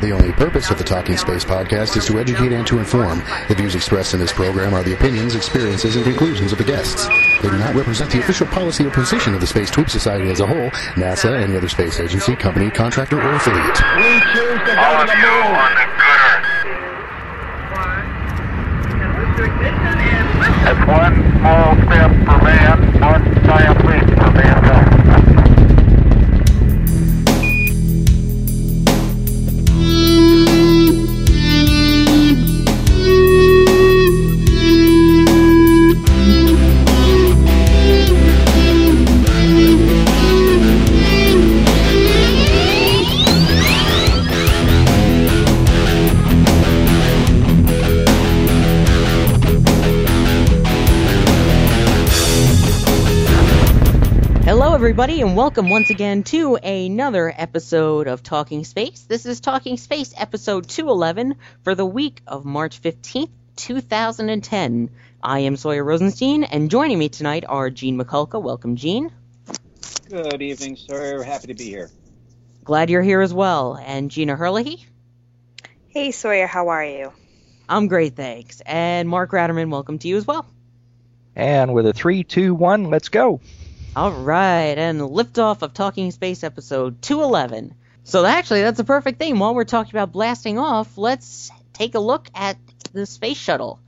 The only purpose of the Talking Space podcast is to educate and to inform. The views expressed in this program are the opinions, experiences, and conclusions of the guests. They do not represent the official policy or position of the Space Tube Society as a whole, NASA, any other space agency, company, contractor, or affiliate. We choose to go to the moon. That's one small step for man, one giant leap for mankind. Everybody, and welcome once again to another episode of Talking Space. This is Talking Space episode 211 for the week of March 15th, 2010. I am Sawyer Rosenstein, and joining me tonight are Gene Mikulka. Welcome, Gene. Good evening, Sawyer. Happy to be here. Glad you're here as well. And Gina Herlihy. Hey, Sawyer. How are you? I'm great, thanks. And Mark Ratterman, welcome to you as well. And with a 3, 2, 1, let's go. All right, and liftoff of Talking Space episode 211. So actually, that's a perfect thing. While we're talking about blasting off, let's take a look at the space shuttle.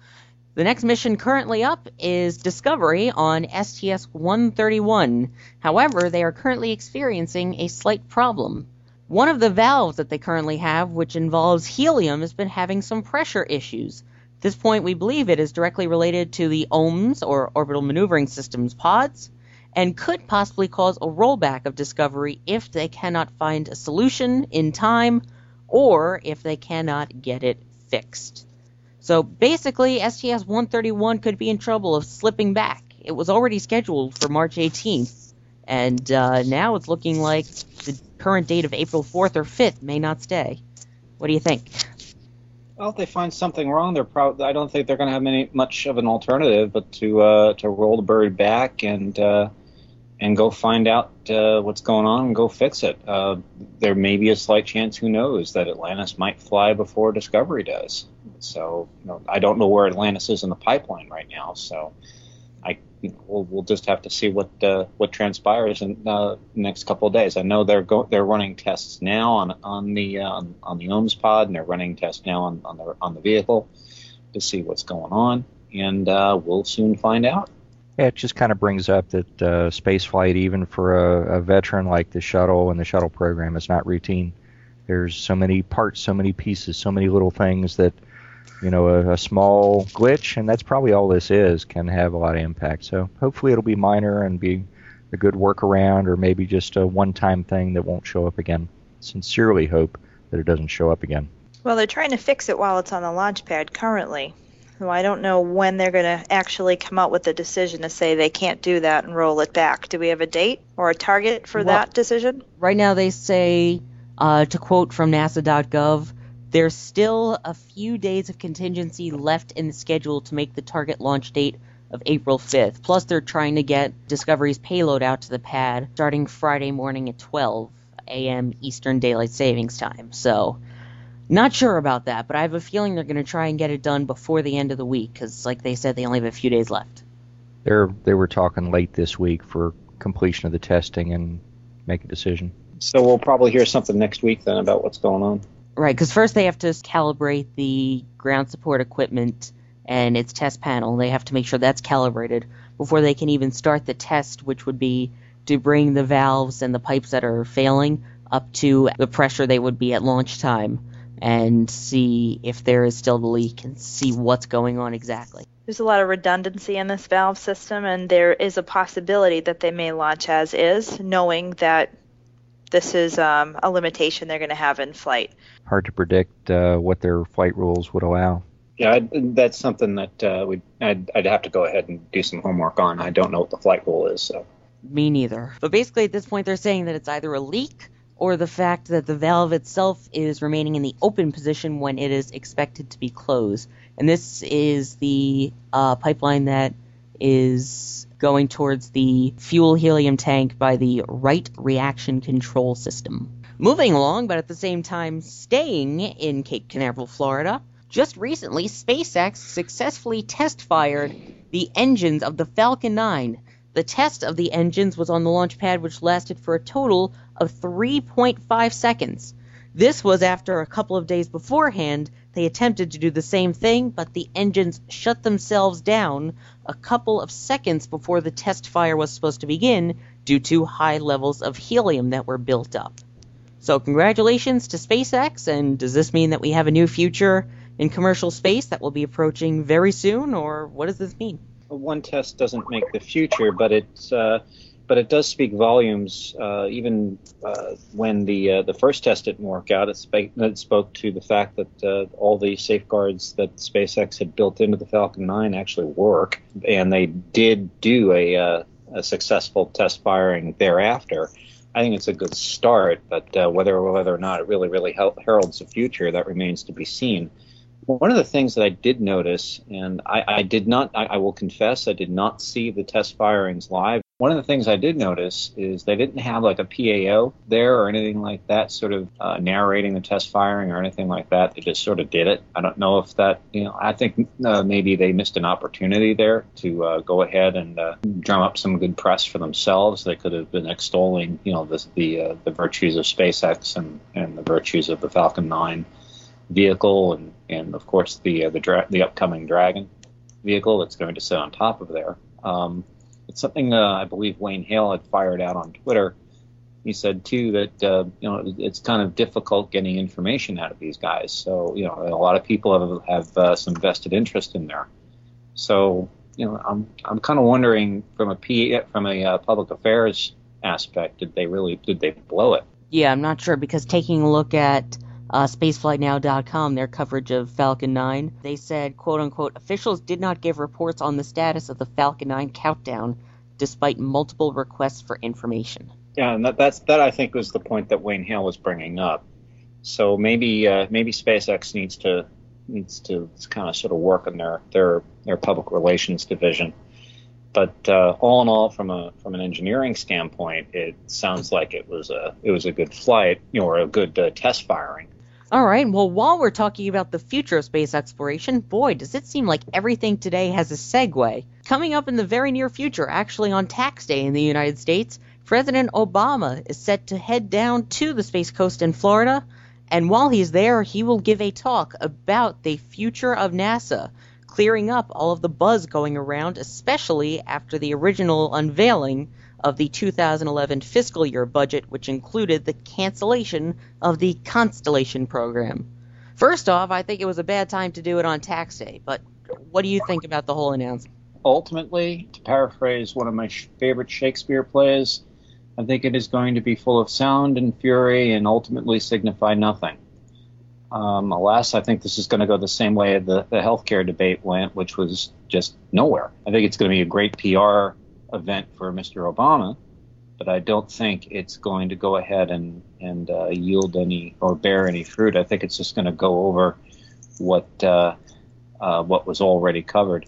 The next mission currently up is Discovery on STS-131. However, they are currently experiencing a slight problem. One of the valves that they currently have, which involves helium, has been having some pressure issues. At this point, we believe it is directly related to the OMS, or Orbital Maneuvering Systems, pods, and could possibly cause a rollback of Discovery if they cannot find a solution in time or if they cannot get it fixed. So basically, STS-131 could be in trouble of slipping back. It was already scheduled for March 18th, and now it's looking like the current date of April 4th or 5th may not stay. What do you think? Well, if they find something wrong, I don't think they're going to have much of an alternative but to roll the bird back and go find out what's going on and go fix it. There may be a slight chance, who knows, that Atlantis might fly before Discovery does. So, I don't know where Atlantis is in the pipeline right now. So, we'll just have to see what transpires in the next couple of days. I know they're running tests now on the OMS pod, and they're running tests now on the vehicle to see what's going on, and we'll soon find out. Yeah, it just kind of brings up that space flight, even for a veteran like the shuttle and the shuttle program, is not routine. There's so many parts, so many pieces, so many little things that, a small glitch, and that's probably all this is, can have a lot of impact. So hopefully it'll be minor and be a good workaround, or maybe just a one-time thing that won't show up again. Sincerely hope that it doesn't show up again. Well, they're trying to fix it while it's on the launch pad currently. So I don't know when they're going to actually come up with a decision to say they can't do that and roll it back. Do we have a date or a target for that decision? Right now they say, to quote from NASA.gov, there's still a few days of contingency left in the schedule to make the target launch date of April 5th. Plus, they're trying to get Discovery's payload out to the pad starting Friday morning at 12 a.m. Eastern Daylight Savings Time. So, not sure about that, but I have a feeling they're going to try and get it done before the end of the week, because like they said, they only have a few days left. They were talking late this week for completion of the testing and make a decision. So we'll probably hear something next week then about what's going on. Right, because first they have to calibrate the ground support equipment and its test panel. They have to make sure that's calibrated before they can even start the test, which would be to bring the valves and the pipes that are failing up to the pressure they would be at launch time, and see if there is still the leak and see what's going on exactly. There's a lot of redundancy in this valve system, and there is a possibility that they may launch as is, knowing that this is a limitation they're going to have in flight. Hard to predict what their flight rules would allow. Yeah, that's something that I'd have to go ahead and do some homework on. I don't know what the flight rule is. So. Me neither. But basically at this point they're saying that it's either a leak or the fact that the valve itself is remaining in the open position when it is expected to be closed. And this is the pipeline that is going towards the fuel helium tank by the right reaction control system, Moving along, but at the same time staying in Cape Canaveral, Florida, just recently SpaceX successfully test-fired the engines of the Falcon 9. The test of the engines was on the launch pad, which lasted for a total of 3.5 seconds. This was after a couple of days beforehand, they attempted to do the same thing, but the engines shut themselves down a couple of seconds before the test fire was supposed to begin due to high levels of helium that were built up. So congratulations to SpaceX, and does this mean that we have a new future in commercial space that will be approaching very soon, or what does this mean? Well, one test doesn't make the future, but it does speak volumes. Even when the first test didn't work out, it spoke to the fact that all the safeguards that SpaceX had built into the Falcon 9 actually work, and they did do a successful test firing thereafter. I think it's a good start, but whether or not it really heralds the future, that remains to be seen. One of the things that I did notice, and I will confess, I did not see the test firings live. One of the things I did notice is they didn't have like a PAO there or anything like that, sort of narrating the test firing or anything like that. They just sort of did it. I don't know if that, I think maybe they missed an opportunity there to go ahead and drum up some good press for themselves. They could have been extolling, the virtues of SpaceX and the virtues of the Falcon 9 vehicle and of course the upcoming Dragon vehicle that's going to sit on top of there. It's something I believe Wayne Hale had fired out on Twitter. He said, too, that, it's kind of difficult getting information out of these guys. So, a lot of people have some vested interest in there. So, I'm kind of wondering from a public affairs aspect, did they blow it? Yeah, I'm not sure, because taking a look at spaceflightnow.com, their coverage of Falcon 9, they said, quote-unquote, officials did not give reports on the status of the Falcon 9 countdown, despite multiple requests for information. Yeah, and that I think was the point that Wayne Hale was bringing up. So maybe SpaceX needs to kind of sort of work on their public relations division. But all in all, from an engineering standpoint, it sounds like it was a good flight, or a good test firing. All right. Well, while we're talking about the future of space exploration, boy, does it seem like everything today has a segue. Coming up in the very near future, actually on Tax Day in the United States, President Obama is set to head down to the Space Coast in Florida. And while he's there, he will give a talk about the future of NASA, clearing up all of the buzz going around, especially after the original unveiling of the 2011 fiscal year budget, which included the cancellation of the Constellation program. First off, I think it was a bad time to do it on Tax Day, but what do you think about the whole announcement? Ultimately, to paraphrase one of my favorite Shakespeare plays, I think it is going to be full of sound and fury and ultimately signify nothing. Alas, I think this is going to go the same way the healthcare debate went, which was just nowhere. I think it's going to be a great PR event for Mr. Obama, but I don't think it's going to go ahead and yield any or bear any fruit. I think it's just going to go over what was already covered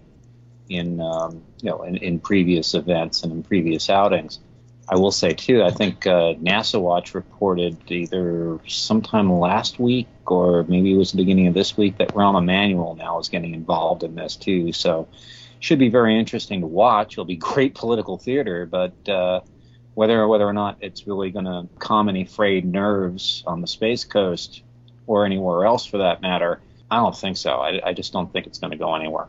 in previous events and in previous outings. I will say, too, I think NASA Watch reported either sometime last week or maybe it was the beginning of this week that Rahm Emanuel now is getting involved in this, too. So should be very interesting to watch. It'll be great political theater, but whether or not it's really going to calm any frayed nerves on the Space Coast or anywhere else for that matter, I don't think so. I just don't think it's going to go anywhere.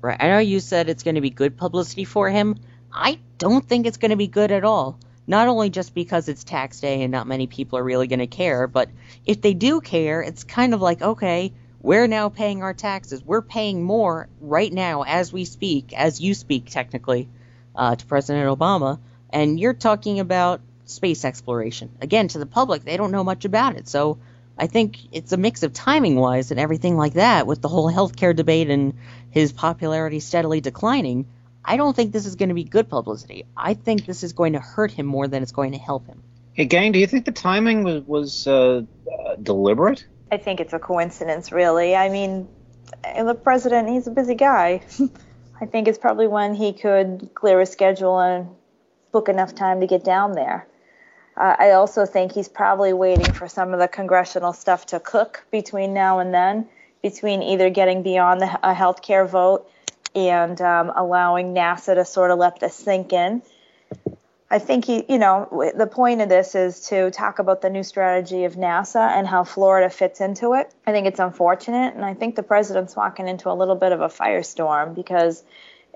Right. I know you said it's going to be good publicity for him. I don't think it's going to be good at all. Not only just because it's Tax Day and not many people are really going to care, but if they do care, it's kind of like, okay, we're now paying our taxes. We're paying more right now as we speak, as you speak technically, to President Obama, and you're talking about space exploration. Again, to the public, they don't know much about it, so I think it's a mix of timing-wise and everything like that with the whole healthcare debate and his popularity steadily declining. I don't think this is going to be good publicity. I think this is going to hurt him more than it's going to help him. Hey, Gang, do you think the timing was deliberate? I think it's a coincidence, really. I mean, the president, he's a busy guy. I think it's probably when he could clear his schedule and book enough time to get down there. I also think he's probably waiting for some of the congressional stuff to cook between now and then, between either getting beyond a healthcare vote and allowing NASA to sort of let this sink in. I think the point of this is to talk about the new strategy of NASA and how Florida fits into it. I think it's unfortunate, and I think the president's walking into a little bit of a firestorm because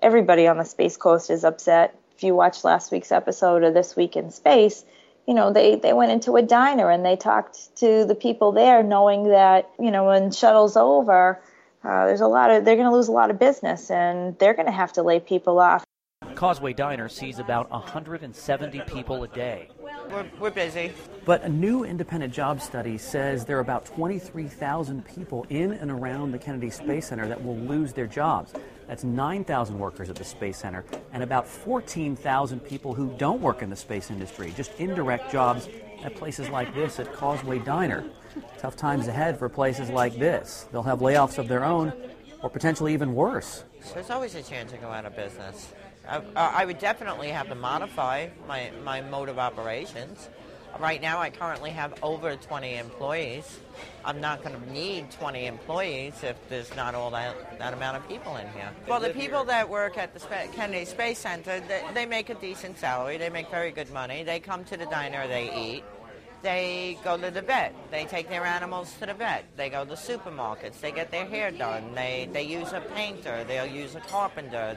everybody on the Space Coast is upset. If you watched last week's episode of This Week in Space, you know, they went into a diner and they talked to the people there knowing that, you know, when shuttle's over, they're going to lose a lot of business and they're going to have to lay people off. Causeway Diner sees about 170 people a day. We're busy. But a new independent job study says there are about 23,000 people in and around the Kennedy Space Center that will lose their jobs. That's 9,000 workers at the Space Center and about 14,000 people who don't work in the space industry, just indirect jobs at places like this at Causeway Diner. Tough times ahead for places like this. They'll have layoffs of their own or potentially even worse. There's always a chance to go out of business. I would definitely have to modify my mode of operations. Right now, I currently have over 20 employees. I'm not going to need 20 employees if there's not all that amount of people in here. Well, the people that work at the Kennedy Space Center, they make a decent salary. They make very good money. They come to the diner, they eat. They go to the vet. They take their animals to the vet. They go to supermarkets. They get their hair done. They use a painter. They'll use a carpenter.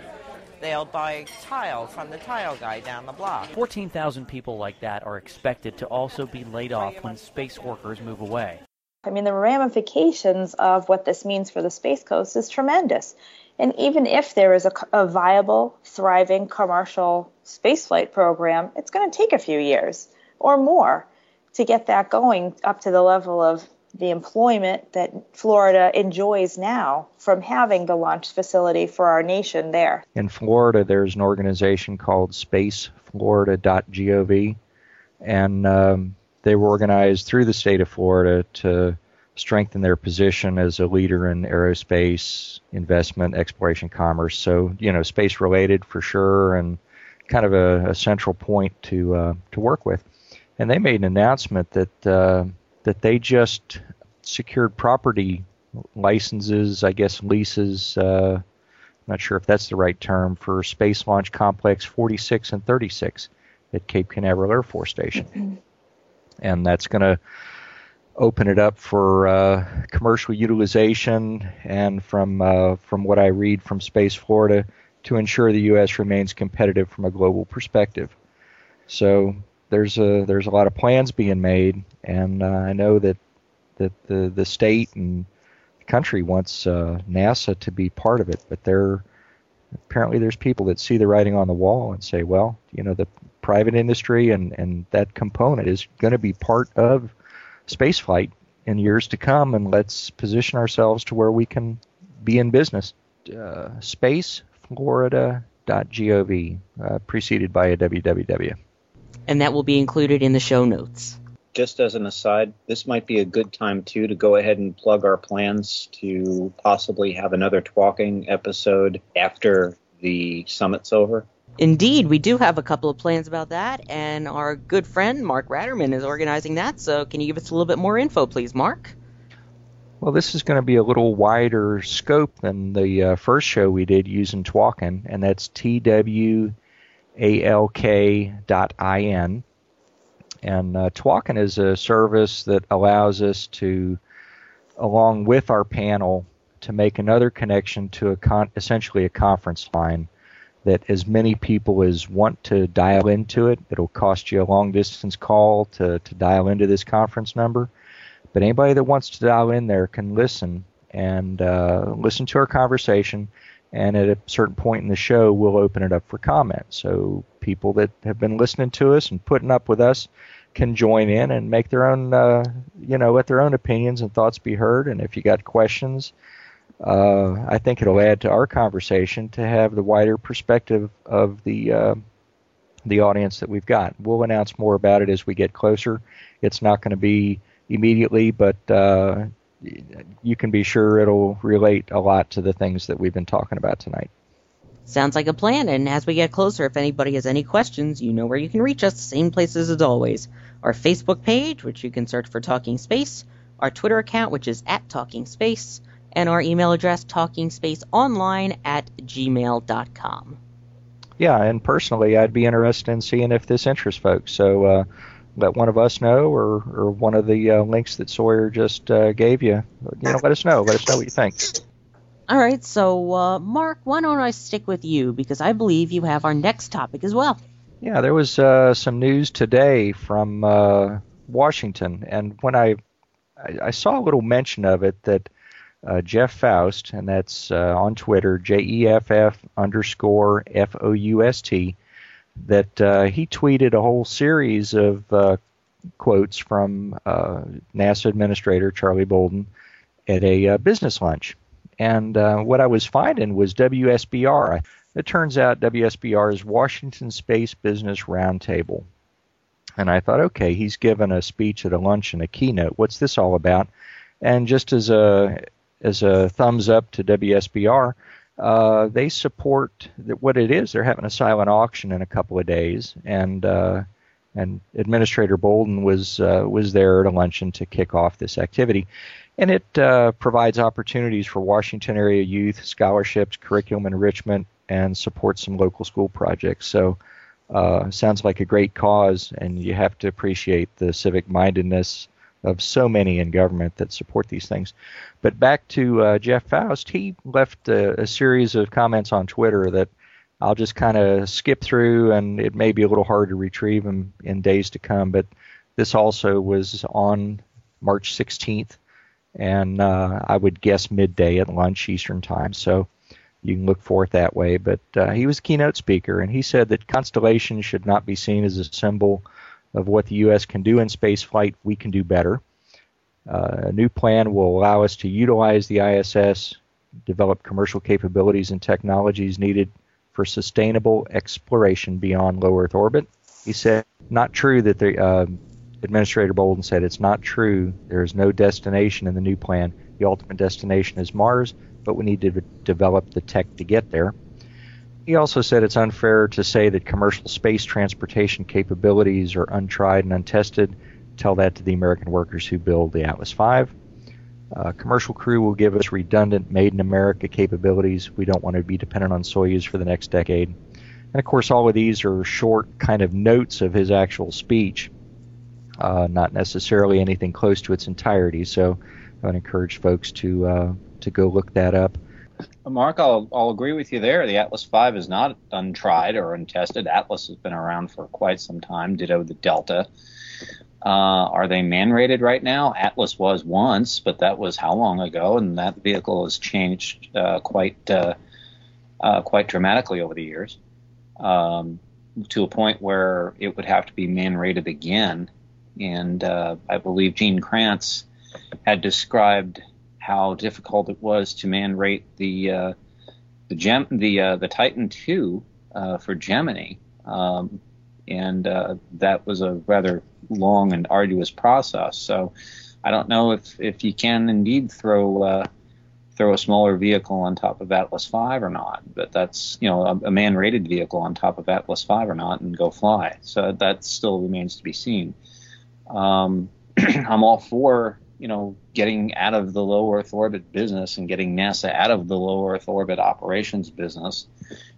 They'll buy tile from the tile guy down the block. 14,000 people like that are expected to also be laid off when space workers move away. I mean, the ramifications of what this means for the Space Coast is tremendous. And even if there is a viable, thriving commercial spaceflight program, it's going to take a few years or more to get that going up to the level of the employment that Florida enjoys now from having the launch facility for our nation there. In Florida, there's an organization called SpaceFlorida.gov, and they were organized through the state of Florida to strengthen their position as a leader in aerospace, investment, exploration, commerce. So, you know, space-related for sure, and kind of a central point to work with. And they made an announcement that they just secured property licenses, I guess leases, not sure if that's the right term, for Space Launch Complex 46 and 36 at Cape Canaveral Air Force Station. Mm-hmm. And that's going to open it up for commercial utilization, and from what I read from Space Florida, to ensure the U.S. remains competitive from a global perspective. So there's a lot of plans being made, and I know that the state and the country wants NASA to be part of it, but apparently there's people that see the writing on the wall and say, well, you know, the private industry and that component is going to be part of spaceflight in years to come, and let's position ourselves to where we can be in business. SpaceFlorida.gov, preceded by a www. And that will be included in the show notes. Just as an aside, this might be a good time, too, to go ahead and plug our plans to possibly have another Twalking episode after the summit's over. Indeed, we do have a couple of plans about that, and our good friend Mark Ratterman is organizing that, so can you give us a little bit more info, please, Mark? Well, this is going to be a little wider scope than the first show we did using Twalkin, and that's TWALK.in. And Twalkin is a service that allows us to, along with our panel, to make another connection to essentially a conference line that as many people as want to dial into it. It'll cost you a long-distance call to dial into this conference number. But anybody that wants to dial in there can listen and listen to our conversation. And at a certain point in the show, we'll open it up for comment. So people that have been listening to us and putting up with us can join in and make their own, let their own opinions and thoughts be heard. And if you got questions, I think it'll add to our conversation to have the wider perspective of the audience that we've got. We'll announce more about it as we get closer. It's not going to be immediately, but you can be sure it'll relate a lot to the things that we've been talking about tonight. Sounds like a plan, and as we get closer, if anybody has any questions, you know where you can reach us, same places as always. Our Facebook page, which you can search for Talking Space, our Twitter account, which is @TalkingSpace, and our email address, talkingspaceonline@gmail.com. Yeah, and personally, I'd be interested in seeing if this interests folks, so let one of us know, or one of the links that Sawyer just gave you. You know, let us know what you think. All right, so Mark, why don't I stick with you, because I believe you have our next topic as well. Yeah, there was some news today from Washington, and when I saw a little mention of it, that Jeff Faust, and that's on Twitter, JEFF_FOUST, that he tweeted a whole series of quotes from NASA Administrator Charlie Bolden at a business lunch. And what I was finding was WSBR. It turns out WSBR is Washington Space Business Roundtable. And I thought, okay, he's given a speech at a lunch and a keynote. What's this all about? And just as a thumbs up to WSBR, they support what it is. They're having a silent auction in a couple of days, and Administrator Bolden was there at a luncheon to kick off this activity. And it provides opportunities for Washington area youth, scholarships, curriculum enrichment, and supports some local school projects. So sounds like a great cause, and you have to appreciate the civic-mindedness of so many in government that support these things. But back to Jeff Faust, he left a series of comments on Twitter that I'll just kind of skip through, and it may be a little hard to retrieve them in days to come. But this also was on March 16th. And I would guess midday at lunch Eastern time, so you can look for it that way. But he was a keynote speaker, and he said that constellations should not be seen as a symbol of what the U.S. can do in space flight. We can do better. A new plan will allow us to utilize the ISS, develop commercial capabilities and technologies needed for sustainable exploration beyond low Earth orbit. He said, not true that the Administrator Bolden said it's not true. There is no destination in the new plan. The ultimate destination is Mars, but we need to develop the tech to get there. He also said it's unfair to say that commercial space transportation capabilities are untried and untested. Tell that to the American workers who build the Atlas V. Commercial crew will give us redundant made-in-America capabilities. We don't want to be dependent on Soyuz for the next decade. And, of course, all of these are short kind of notes of his actual speech. Not necessarily anything close to its entirety, so I would encourage folks to go look that up. Mark, I'll agree with you there. The Atlas V is not untried or untested. Atlas has been around for quite some time, ditto the Delta. Are they man-rated right now? Atlas was once, but that was how long ago, and that vehicle has changed quite dramatically over the years, to a point where it would have to be man-rated again. And I believe Gene Kranz had described how difficult it was to man-rate the Titan II for Gemini, and that was a rather long and arduous process. So I don't know if you can indeed throw a smaller vehicle on top of Atlas V or not, but that's, you know, a man-rated vehicle on top of Atlas V or not, and go fly. So that still remains to be seen. I'm all for, you know, getting out of the low Earth orbit business and getting NASA out of the low Earth orbit operations business.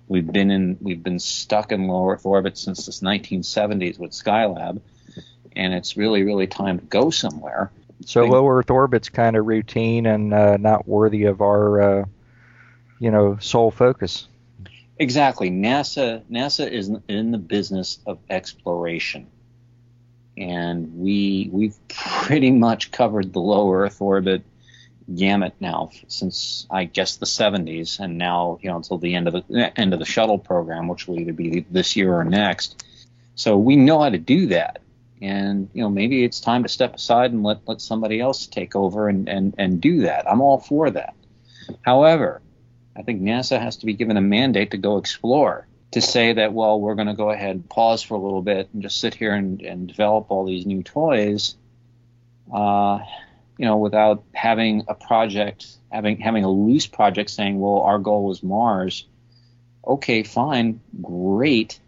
We've been stuck in low Earth orbit since the 1970s with Skylab, and it's really, really time to go somewhere. So low Earth orbit's kind of routine and not worthy of our, sole focus. Exactly. NASA is in the business of exploration. And we've pretty much covered the low Earth orbit gamut now since, I guess, the 70s, and now, you know, until the end of the shuttle program, which will either be this year or next. So we know how to do that, and, you know, maybe it's time to step aside and let somebody else take over and do that. I'm all for that. However, I think NASA has to be given a mandate to go explore. To say that, well, we're going to go ahead and pause for a little bit and just sit here and develop all these new toys, without having a project, having a loose project saying, well, our goal is Mars, okay, fine, great.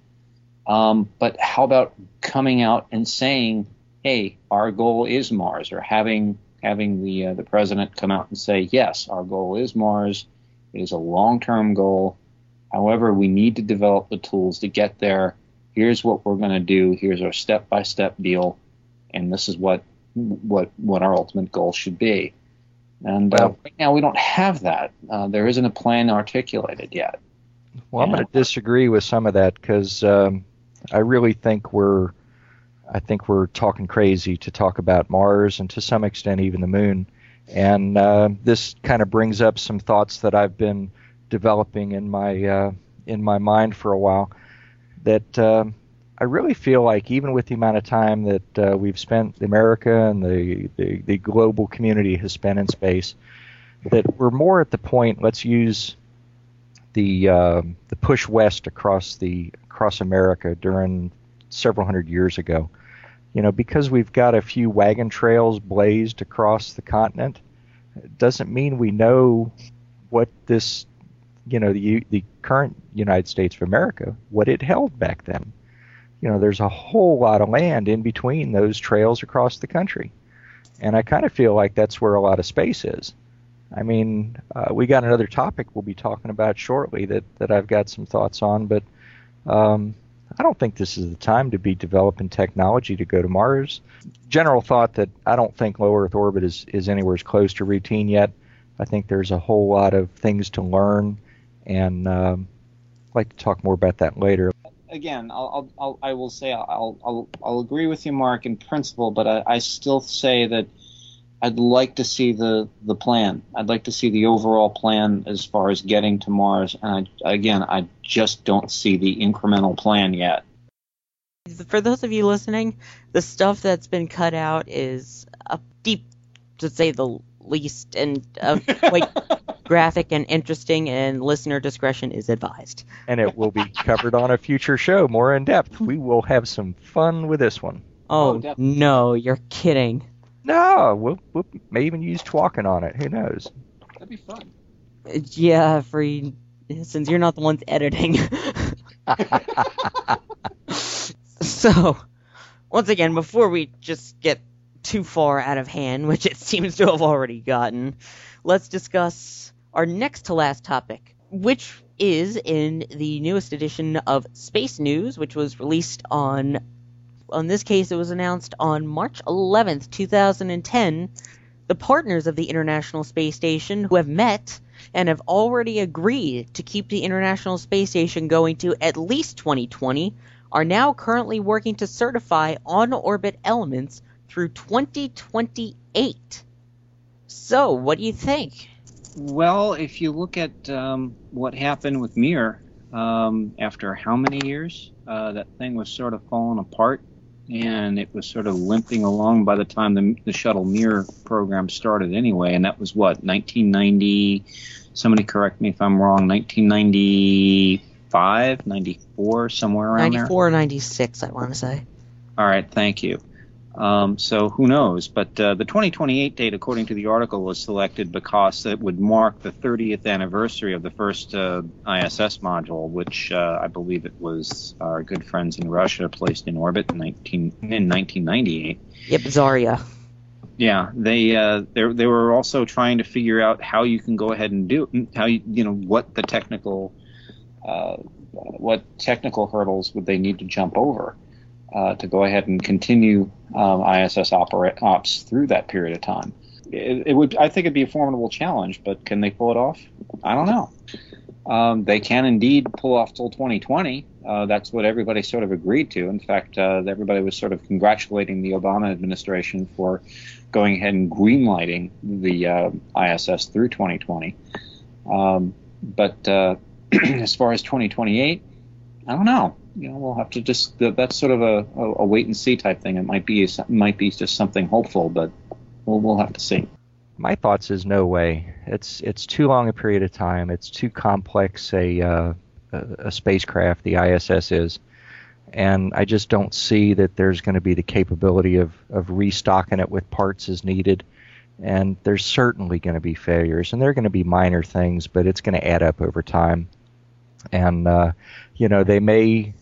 But how about coming out and saying, hey, our goal is Mars, or having the president come out and say, yes, our goal is Mars. It is a long-term goal. However, we need to develop the tools to get there. Here's what we're going to do. Here's our step-by-step deal, and this is what our ultimate goal should be. And right now we don't have that. There isn't a plan articulated yet. Well, I'm going to disagree with some of that because I really think we're talking crazy to talk about Mars and to some extent even the Moon. And this kind of brings up some thoughts that I've been developing in my mind for a while. That I really feel like even with the amount of time that we've spent, America and the global community has spent in space, that we're more at the point. Let's use the push west across America during several hundred years ago. You know, because we've got a few wagon trails blazed across the continent, it doesn't mean we know what this, you know, the current United States of America, what it held back then. You know, there's a whole lot of land in between those trails across the country. And I kind of feel like that's where a lot of space is. I mean, we got another topic we'll be talking about shortly that I've got some thoughts on, but I don't think this is the time to be developing technology to go to Mars. General thought that I don't think low Earth orbit is anywhere as close to routine yet. I think there's a whole lot of things to learn, and I'd like to talk more about that later. Again, I will say I'll agree with you, Mark, in principle, but I still say that I'd like to see the plan. I'd like to see the overall plan as far as getting to Mars. And I just don't see the incremental plan yet. For those of you listening, the stuff that's been cut out is deep, to say the least, and quite graphic and interesting, and listener discretion is advised. And it will be covered on a future show more in depth. We will have some fun with this one. Oh no, you're kidding. No, we'll may even use Twalkin on it. Who knows? That'd be fun. Yeah, since you're not the ones editing. So, once again, before we just get too far out of hand, which it seems to have already gotten, let's discuss our next to last topic, which is in the newest edition of Space News, which was released on... In this case, it was announced on March 11th, 2010, the partners of the International Space Station, who have met and have already agreed to keep the International Space Station going to at least 2020, are now currently working to certify on-orbit elements through 2028. So, what do you think? Well, if you look at what happened with Mir, after how many years, that thing was sort of falling apart. And it was sort of limping along by the time the shuttle Mir program started anyway, and that was what, 1990, somebody correct me if I'm wrong, 1995, 94, somewhere around 94 there? 94 or 96, I want to say. All right, thank you. So who knows, but the 2028 date, according to the article, was selected because it would mark the 30th anniversary of the first ISS module, which I believe it was our good friends in Russia placed in orbit in 1998. Yep, Zarya. Yeah, they were also trying to figure out how you can go ahead and what technical hurdles would they need to jump over. To go ahead and continue ISS ops through that period of time, I think it'd be a formidable challenge. But can they pull it off? I don't know. They can indeed pull off till 2020. That's what everybody sort of agreed to. In fact, everybody was sort of congratulating the Obama administration for going ahead and greenlighting the ISS through 2020. But as far as 2028, I don't know. You know, we'll have to just, that's sort of a wait and see type thing. It might be just something hopeful, but we'll have to see. My thoughts is no way. It's too long a period of time. It's too complex a spacecraft, the ISS is, and I just don't see that there's going to be the capability of restocking it with parts as needed. And there's certainly going to be failures, and they're going to be minor things, but it's going to add up over time. and you know, they may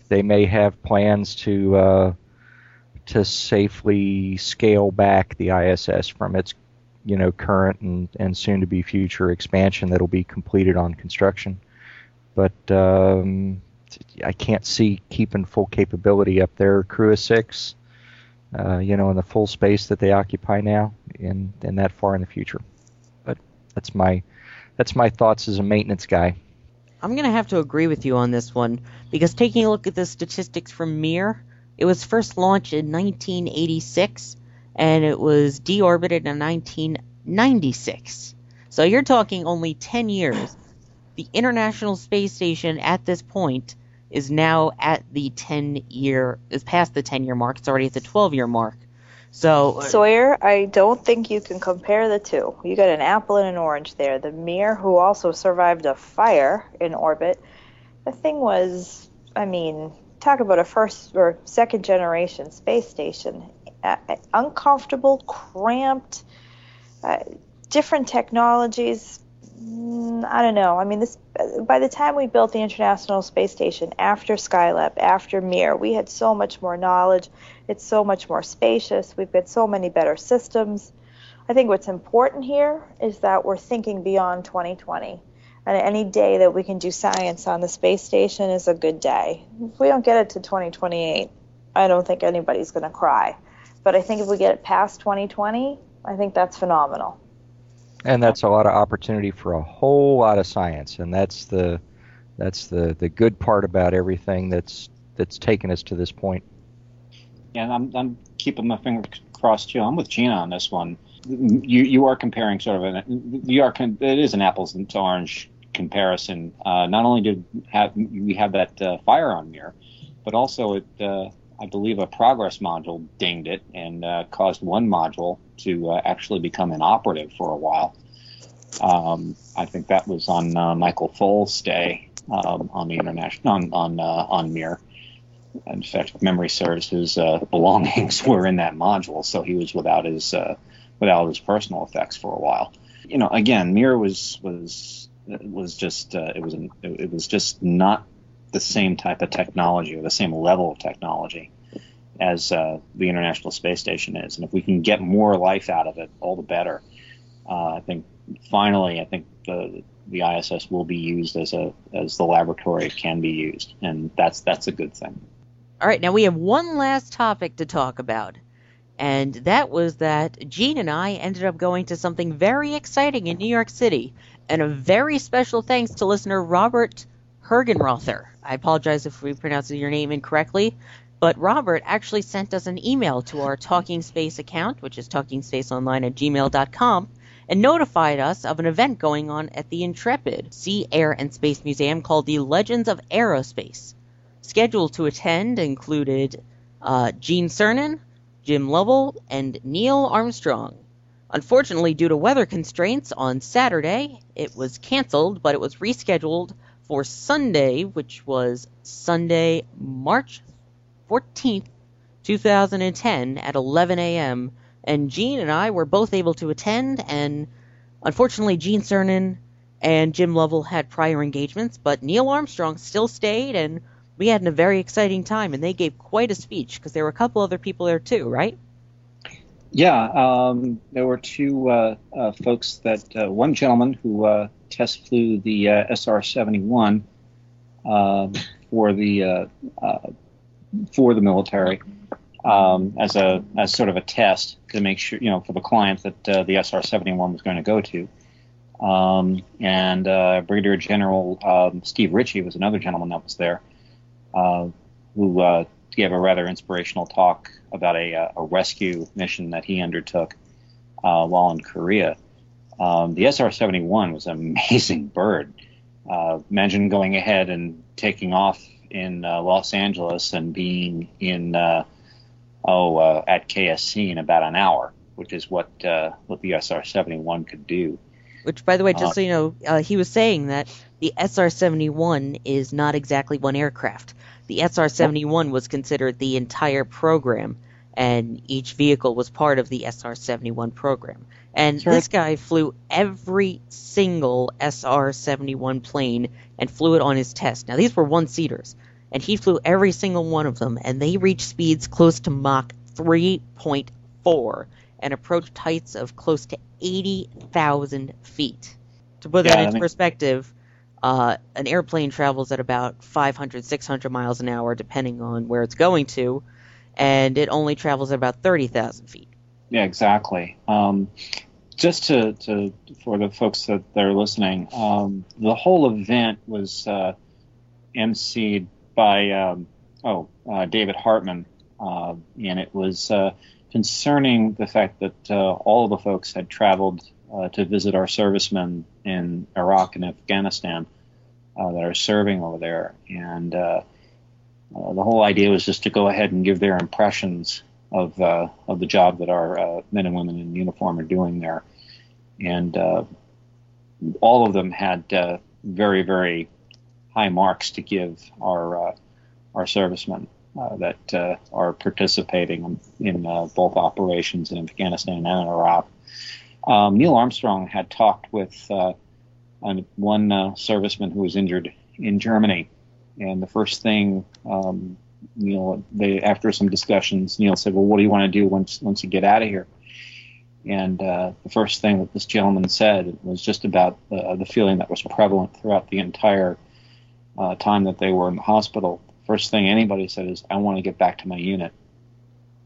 have plans to safely scale back the ISS from its, you know, current and soon to be future expansion that'll be completed on construction. But I can't see keeping full capability up there. Crew of six, you know, in the full space that they occupy now, and that far in the future. But that's my thoughts as a maintenance guy. I'm going to have to agree with you on this one, because taking a look at the statistics from Mir, it was first launched in 1986, and it was deorbited in 1996. So you're talking only 10 years. The International Space Station at this point is now at the 10-year, is past the 10-year mark. It's already at the 12-year mark. So Sawyer, I don't think you can compare the two. You got an apple and an orange there. The Mir, who also survived a fire in orbit, the thing was, I mean, talk about a first or second generation space station. Uncomfortable, cramped, different technologies. I don't know. I mean, this. By the time we built the International Space Station, after Skylab, after Mir, we had so much more knowledge. It's so much more spacious. We've got so many better systems. I think what's important here is that we're thinking beyond 2020. And any day that we can do science on the space station is a good day. If we don't get it to 2028, I don't think anybody's going to cry. But I think if we get it past 2020, I think that's phenomenal. And that's a lot of opportunity for a whole lot of science, and that's the good part about everything that's taken us to this point. Yeah, and I'm keeping my fingers crossed too. I'm with Gina on this one. You are comparing sort of it is an apples and orange comparison. Not only did we have that fire on Mir, but also it I believe a progress module dinged it and caused one module to actually become inoperative for a while. I think that was on Michael Foll's day on the international on Mir. In fact, if memory serves, his belongings were in that module, so he was without his personal effects for a while. You know, again, Mir was just it was just not the same type of technology or the same level of technology as the International Space Station is. And if we can get more life out of it, all the better. I think the ISS will be used as the laboratory it can be used, and that's a good thing. All right, now we have one last topic to talk about, and that was that Gene and I ended up going to something very exciting in New York City, and a very special thanks to listener Robert Hergenrother. I apologize if we pronounced your name incorrectly, but Robert actually sent us an email to our Talking Space account, which is talkingspaceonline@gmail.com, and notified us of an event going on at the Intrepid Sea, Air, and Space Museum called the Legends of Aerospace. Scheduled to attend included Gene Cernan, Jim Lovell, and Neil Armstrong. Unfortunately, due to weather constraints on Saturday, it was canceled, but it was rescheduled for Sunday, which was Sunday, March 14th, 2010 at 11 a.m., and Gene and I were both able to attend, and unfortunately Gene Cernan and Jim Lovell had prior engagements, but Neil Armstrong still stayed, and we had a very exciting time, and they gave quite a speech, because there were a couple other people there too, right? Yeah, there were two folks that one gentleman who test flew the SR-71 for the military. As sort of a test to make sure, you know, for the client that the SR-71 was going to go to. And Brigadier General Steve Ritchie was another gentleman that was there who gave a rather inspirational talk about a rescue mission that he undertook while in Korea. The SR-71 was an amazing bird. Imagine going ahead and taking off in Los Angeles and being in... at KSC in about an hour, which is what the SR-71 could do. Which, by the way, just so you know, he was saying that the SR-71 is not exactly one aircraft. The SR-71 was considered the entire program, and each vehicle was part of the SR-71 program. And this guy flew every single SR-71 plane and flew it on his test. Now, these were one-seaters, and he flew every single one of them, and they reached speeds close to Mach 3.4 and approached heights of close to 80,000 feet. To put that into perspective, an airplane travels at about 500, 600 miles an hour, depending on where it's going to, and it only travels at about 30,000 feet. Yeah, exactly. Just to for the folks that are listening, the whole event was emceed by David Hartman, and it was concerning the fact that all of the folks had traveled to visit our servicemen in Iraq and Afghanistan that are serving over there, and the whole idea was just to go ahead and give their impressions of the job that our men and women in uniform are doing there, and all of them had very, very high marks to give our servicemen that are participating in both operations in Afghanistan and Iraq. Neil Armstrong had talked with one serviceman who was injured in Germany, and the first thing, after some discussions, Neil said, "Well, what do you want to do once you get out of here?" And the first thing that this gentleman said was just about the feeling that was prevalent throughout the entire time that they were in the hospital. First thing anybody said is, "I want to get back to my unit.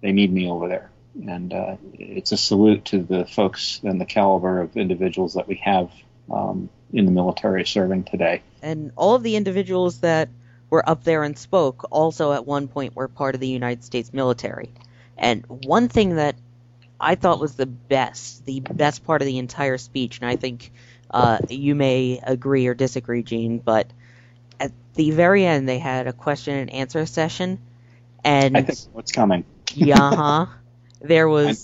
They need me over there." And it's a salute to the folks and the caliber of individuals that we have in the military serving today. And all of the individuals that were up there and spoke also at one point were part of the United States military. And one thing that I thought was the best part of the entire speech, and I think you may agree or disagree, Gene, but at the very end they had a question and answer session. And I think what's coming. There was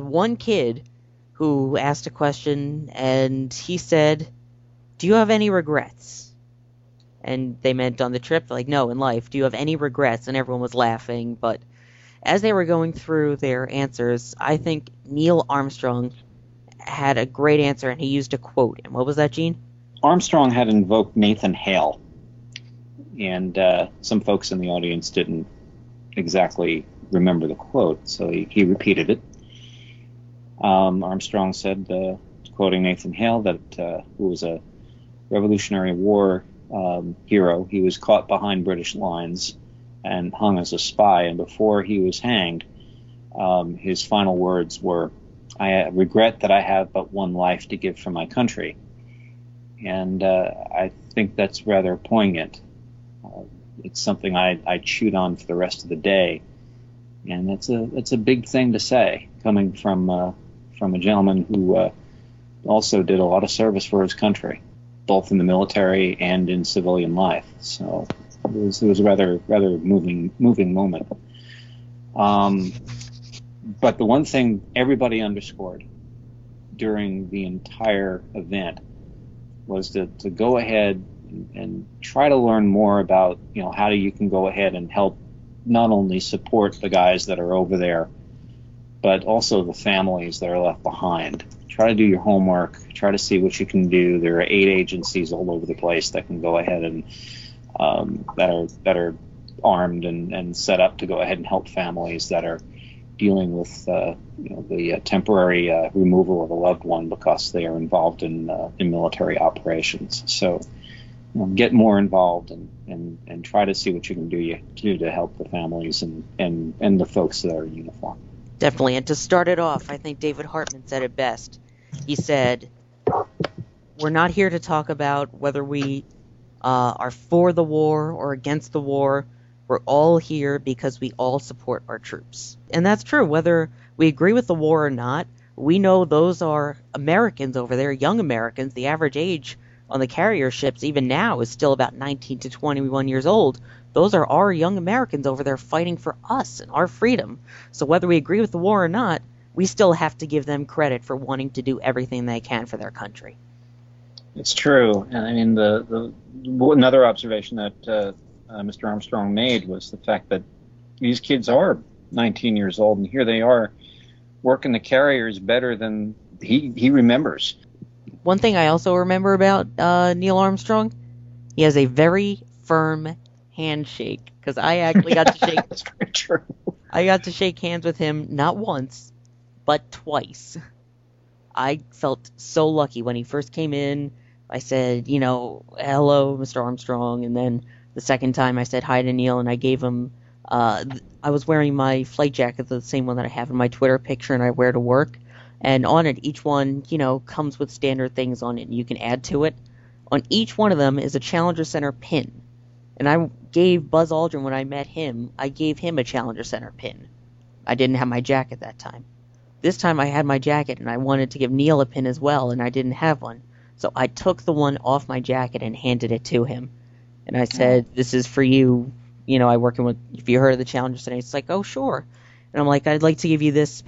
one kid who asked a question, and he said, "Do you have any regrets?" And they meant on the trip, like, no, in life, do you have any regrets? And everyone was laughing, but as they were going through their answers, I think Neil Armstrong had a great answer, and he used a quote. And what was that, Gene? Armstrong had invoked Nathan Hale, and some folks in the audience didn't exactly remember the quote, so he repeated it. Armstrong said, quoting Nathan Hale, that who was a Revolutionary War hero, he was caught behind British lines and hung as a spy, and before he was hanged, his final words were, "I regret that I have but one life to give for my country." And I think that's rather poignant. It's something I chewed on for the rest of the day. And it's a big thing to say, coming from a gentleman who also did a lot of service for his country, both in the military and in civilian life. So it was a rather moving moment. But the one thing everybody underscored during the entire event was to go ahead and try to learn more about how you can go ahead and help. Not only support the guys that are over there, but also the families that are left behind. Try to do your homework. Try to see what you can do. There are 8 agencies all over the place that can go ahead and that are armed and set up to go ahead and help families that are dealing with the temporary removal of a loved one because they are involved in military operations. So. Get more involved and try to see what you can do to help the families and the folks that are in uniform. Definitely. And to start it off, I think David Hartman said it best. He said, "We're not here to talk about whether we are for the war or against the war. We're all here because we all support our troops." And that's true. Whether we agree with the war or not, we know those are Americans over there, young Americans. The average age on the carrier ships, even now, is still about 19 to 21 years old. Those are our young Americans over there fighting for us and our freedom. So whether we agree with the war or not, we still have to give them credit for wanting to do everything they can for their country. It's true. And I mean, another observation that Mr. Armstrong made was the fact that these kids are 19 years old, and here they are working the carriers better than he remembers. One thing I also remember about Neil Armstrong, he has a very firm handshake, because I actually got to shake. That's very true. I got to shake hands with him not once, but twice. I felt so lucky when he first came in. I said, you know, hello, Mr. Armstrong, and then the second time I said hi to Neil, and I gave him. I was wearing my flight jacket, the same one that I have in my Twitter picture, and I wear to work. And on it, each one, you know, comes with standard things on it, and you can add to it. On each one of them is a Challenger Center pin. And I gave Buzz Aldrin, when I met him, I gave him a Challenger Center pin. I didn't have my jacket that time. This time I had my jacket, and I wanted to give Neil a pin as well, and I didn't have one. So I took the one off my jacket and handed it to him. And I said, this is for you. You know, I work in with, if you heard of the Challenger Center, it's like, oh, sure. And I'm like, I'd like to give you this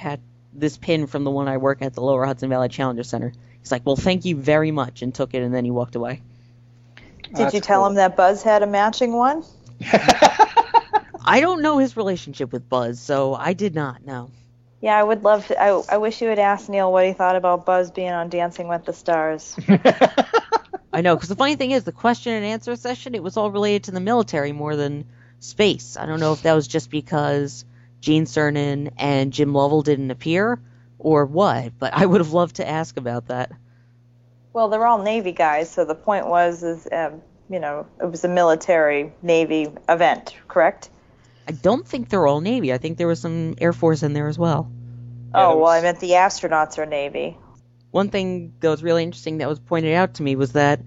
this pin from the one I work at the Lower Hudson Valley Challenger Center. He's like, well, thank you very much, and took it, and then he walked away. Did you tell him that Buzz had a matching one? I don't know his relationship with Buzz, so I did not know. Yeah, I would love to. I wish you had asked Neil what he thought about Buzz being on Dancing with the Stars. I know, because the funny thing is, the question and answer session, it was all related to the military more than space. I don't know if that was just because Gene Cernan and Jim Lovell didn't appear or what, but I would have loved to ask about that. Well, they're all Navy guys, so the point was, you know, it was a military Navy event, correct? I don't think they're all Navy. I think there was some Air Force in there as well. Oh, well, I meant the astronauts are Navy. One thing that was really interesting that was pointed out to me was that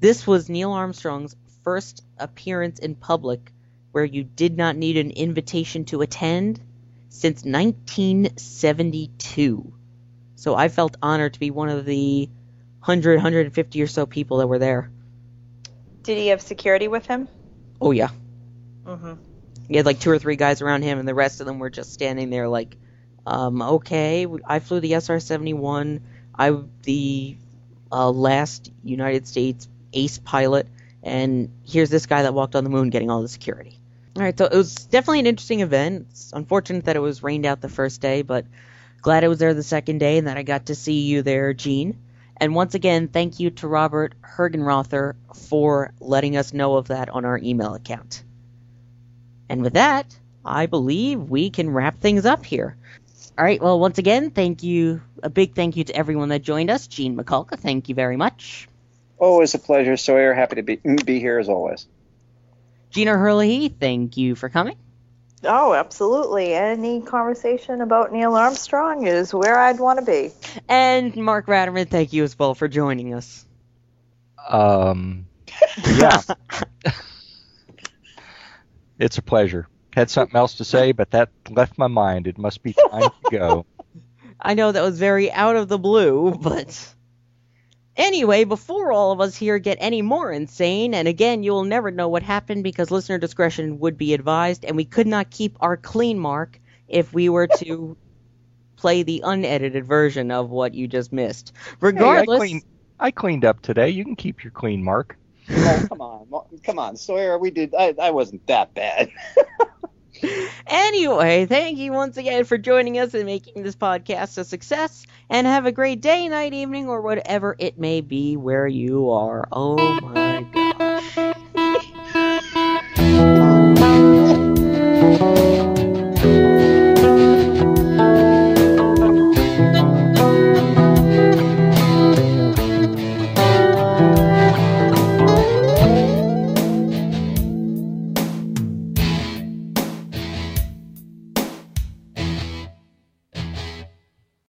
this was Neil Armstrong's first appearance in public where you did not need an invitation to attend since 1972. So I felt honored to be one of the 100, 150 or so people that were there. Did he have security with him? Oh, yeah. Mm-hmm. He had like two or three guys around him, and the rest of them were just standing there like, okay, I flew the SR-71. I'm the last United States ace pilot, and here's this guy that walked on the moon getting all the security. All right, so it was definitely an interesting event. It's unfortunate that it was rained out the first day, but glad I was there the second day and that I got to see you there, Gene. And once again, thank you to Robert Hergenrother for letting us know of that on our email account. And with that, I believe we can wrap things up here. All right, well, once again, thank you. A big thank you to everyone that joined us. Gene Mikulka, thank you very much. Always a pleasure, Sawyer. Happy to be here as always. Gina Herlihy, thank you for coming. Oh, absolutely. Any conversation about Neil Armstrong is where I'd want to be. And Mark Ratterman, thank you as well for joining us. Yeah. It's a pleasure. Had something else to say, but that left my mind. It must be time to go. I know that was very out of the blue, but anyway, before all of us here get any more insane, and again, you'll never know what happened because listener discretion would be advised, and we could not keep our clean mark if we were to play the unedited version of what you just missed. Regardless, hey, I cleaned up today. You can keep your clean mark. Oh, come on, Sawyer, I wasn't that bad. Anyway, thank you once again for joining us and making this podcast a success, and have a great day, night, evening, or whatever it may be where you are. Oh my